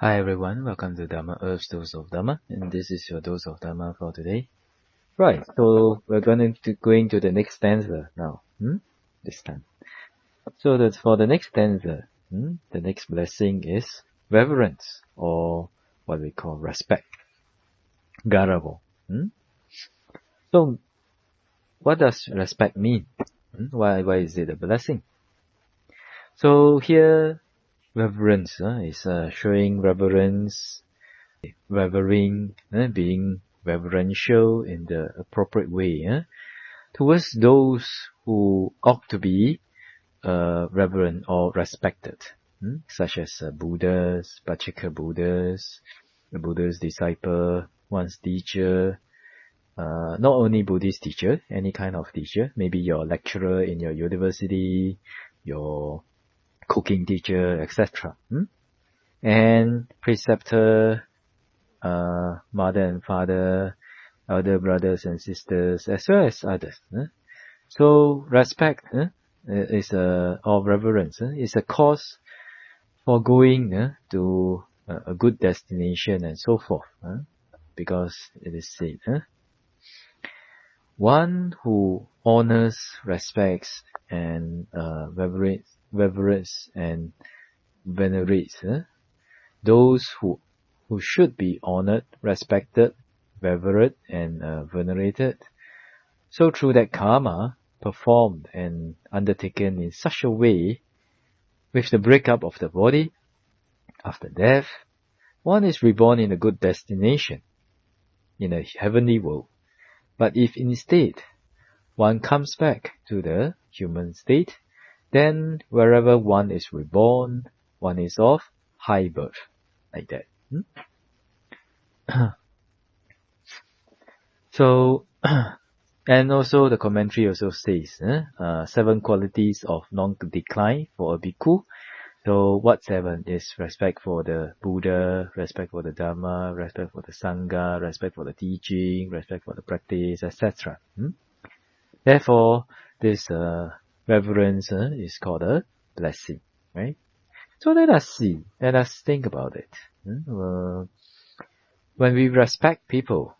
Hi everyone, welcome to Dharma Earth's Dose of Dharma, and this is your Dose of Dharma for today. Right, so we're going to go into the next stanza now, this time. So that's for the next stanza, the next blessing is reverence, or what we call respect. Garabo. So, what does respect mean? Why is it a blessing? So here, reverence is showing reverence, revering, being reverential in the appropriate way towards those who ought to be reverent or respected, such as Buddhas, Pacceka Buddhas, the Buddha's disciple, one's teacher, not only Buddhist teacher, any kind of teacher, maybe your lecturer in your university, your cooking teacher, etc. And preceptor, mother and father, elder brothers and sisters, as well as others. So respect is or reverence is a cause for going to a good destination and so forth, because it is said, one who honors, respects, and reverence and venerates those who should be honored, respected, revered, and venerated. So through that karma performed and undertaken in such a way, with the breakup of the body after death, one is reborn in a good destination, in a heavenly world. But if instead one comes back to the human state, then wherever one is reborn, one is of high birth, like that. So, and also the commentary also says, seven qualities of non-decline for a bhikkhu. So what seven is respect for the Buddha, respect for the Dhamma, respect for the Sangha, respect for the teaching, respect for the practice, etc. Therefore, this reverence is called a blessing, right? So let us see, let us think about it. When we respect people,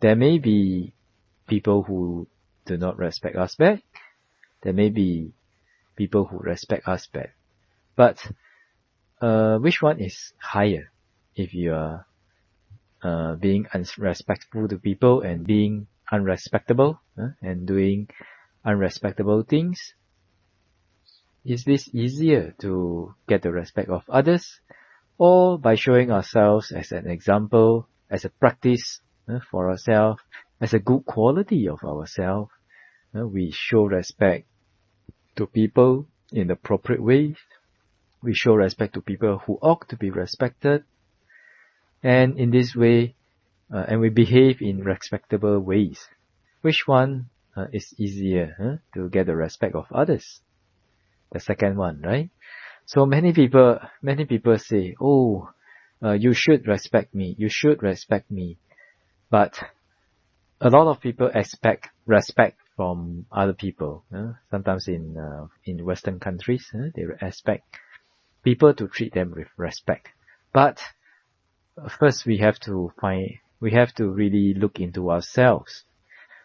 there may be people who do not respect us back. There may be people who respect us back. But which one is higher? If you are being unrespectful to people and being unrespectable and doing unrespectable things, is this easier to get the respect of others, or by showing ourselves as an example, as a practice for ourselves, as a good quality of ourselves, we show respect to people in the appropriate way. We show respect to people who ought to be respected, and in this way, and we behave in respectable ways. Which one is easier to get the respect of others? The second one, right? So many people say, "Oh, you should respect me. You should respect me." But a lot of people expect respect from other people. Sometimes in Western countries, they expect people to treat them with respect. But first, we have to really look into ourselves,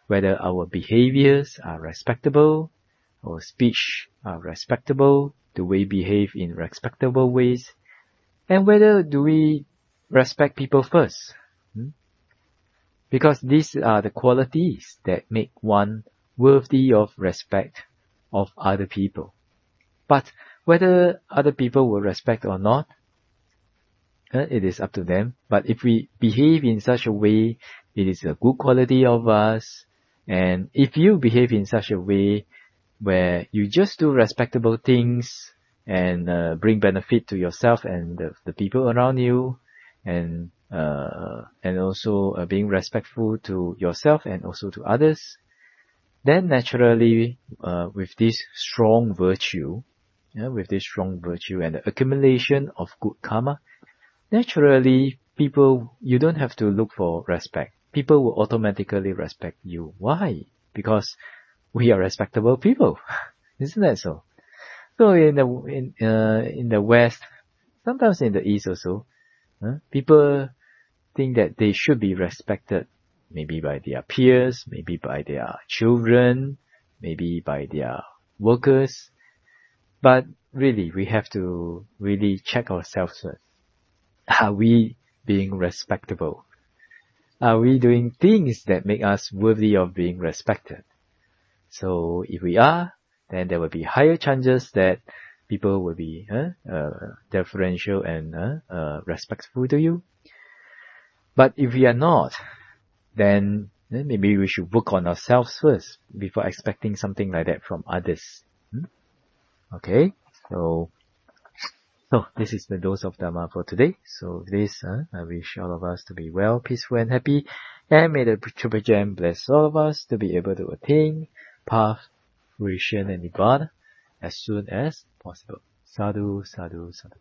whether our behaviors are respectable, our speech are respectable, do we behave in respectable ways, and whether do we respect people first. Because these are the qualities that make one worthy of respect of other people. But whether other people will respect or not, it is up to them. But if we behave in such a way, it is a good quality of us. And if you behave in such a way where you just do respectable things and bring benefit to yourself and the people around you, and also being respectful to yourself and also to others, then naturally with this strong virtue and the accumulation of good karma, naturally people, you don't have to look for respect. People will automatically respect you. Why? Because we are respectable people. Isn't that so? So in the West, sometimes in the East also, people think that they should be respected, maybe by their peers, maybe by their children, maybe by their workers. But really, we have to really check ourselves first. Are we being respectable? Are we doing things that make us worthy of being respected? So if we are, then there will be higher chances that people will be deferential and respectful to you. But if we are not, then maybe we should work on ourselves first before expecting something like that from others. Okay, so this is the Dose of Dharma for today. So this, I wish all of us to be well, peaceful and happy. And may the Triple Gem bless all of us to be able to attain path, fruition and nibbana as soon as possible. Sadhu, sadhu, sadhu.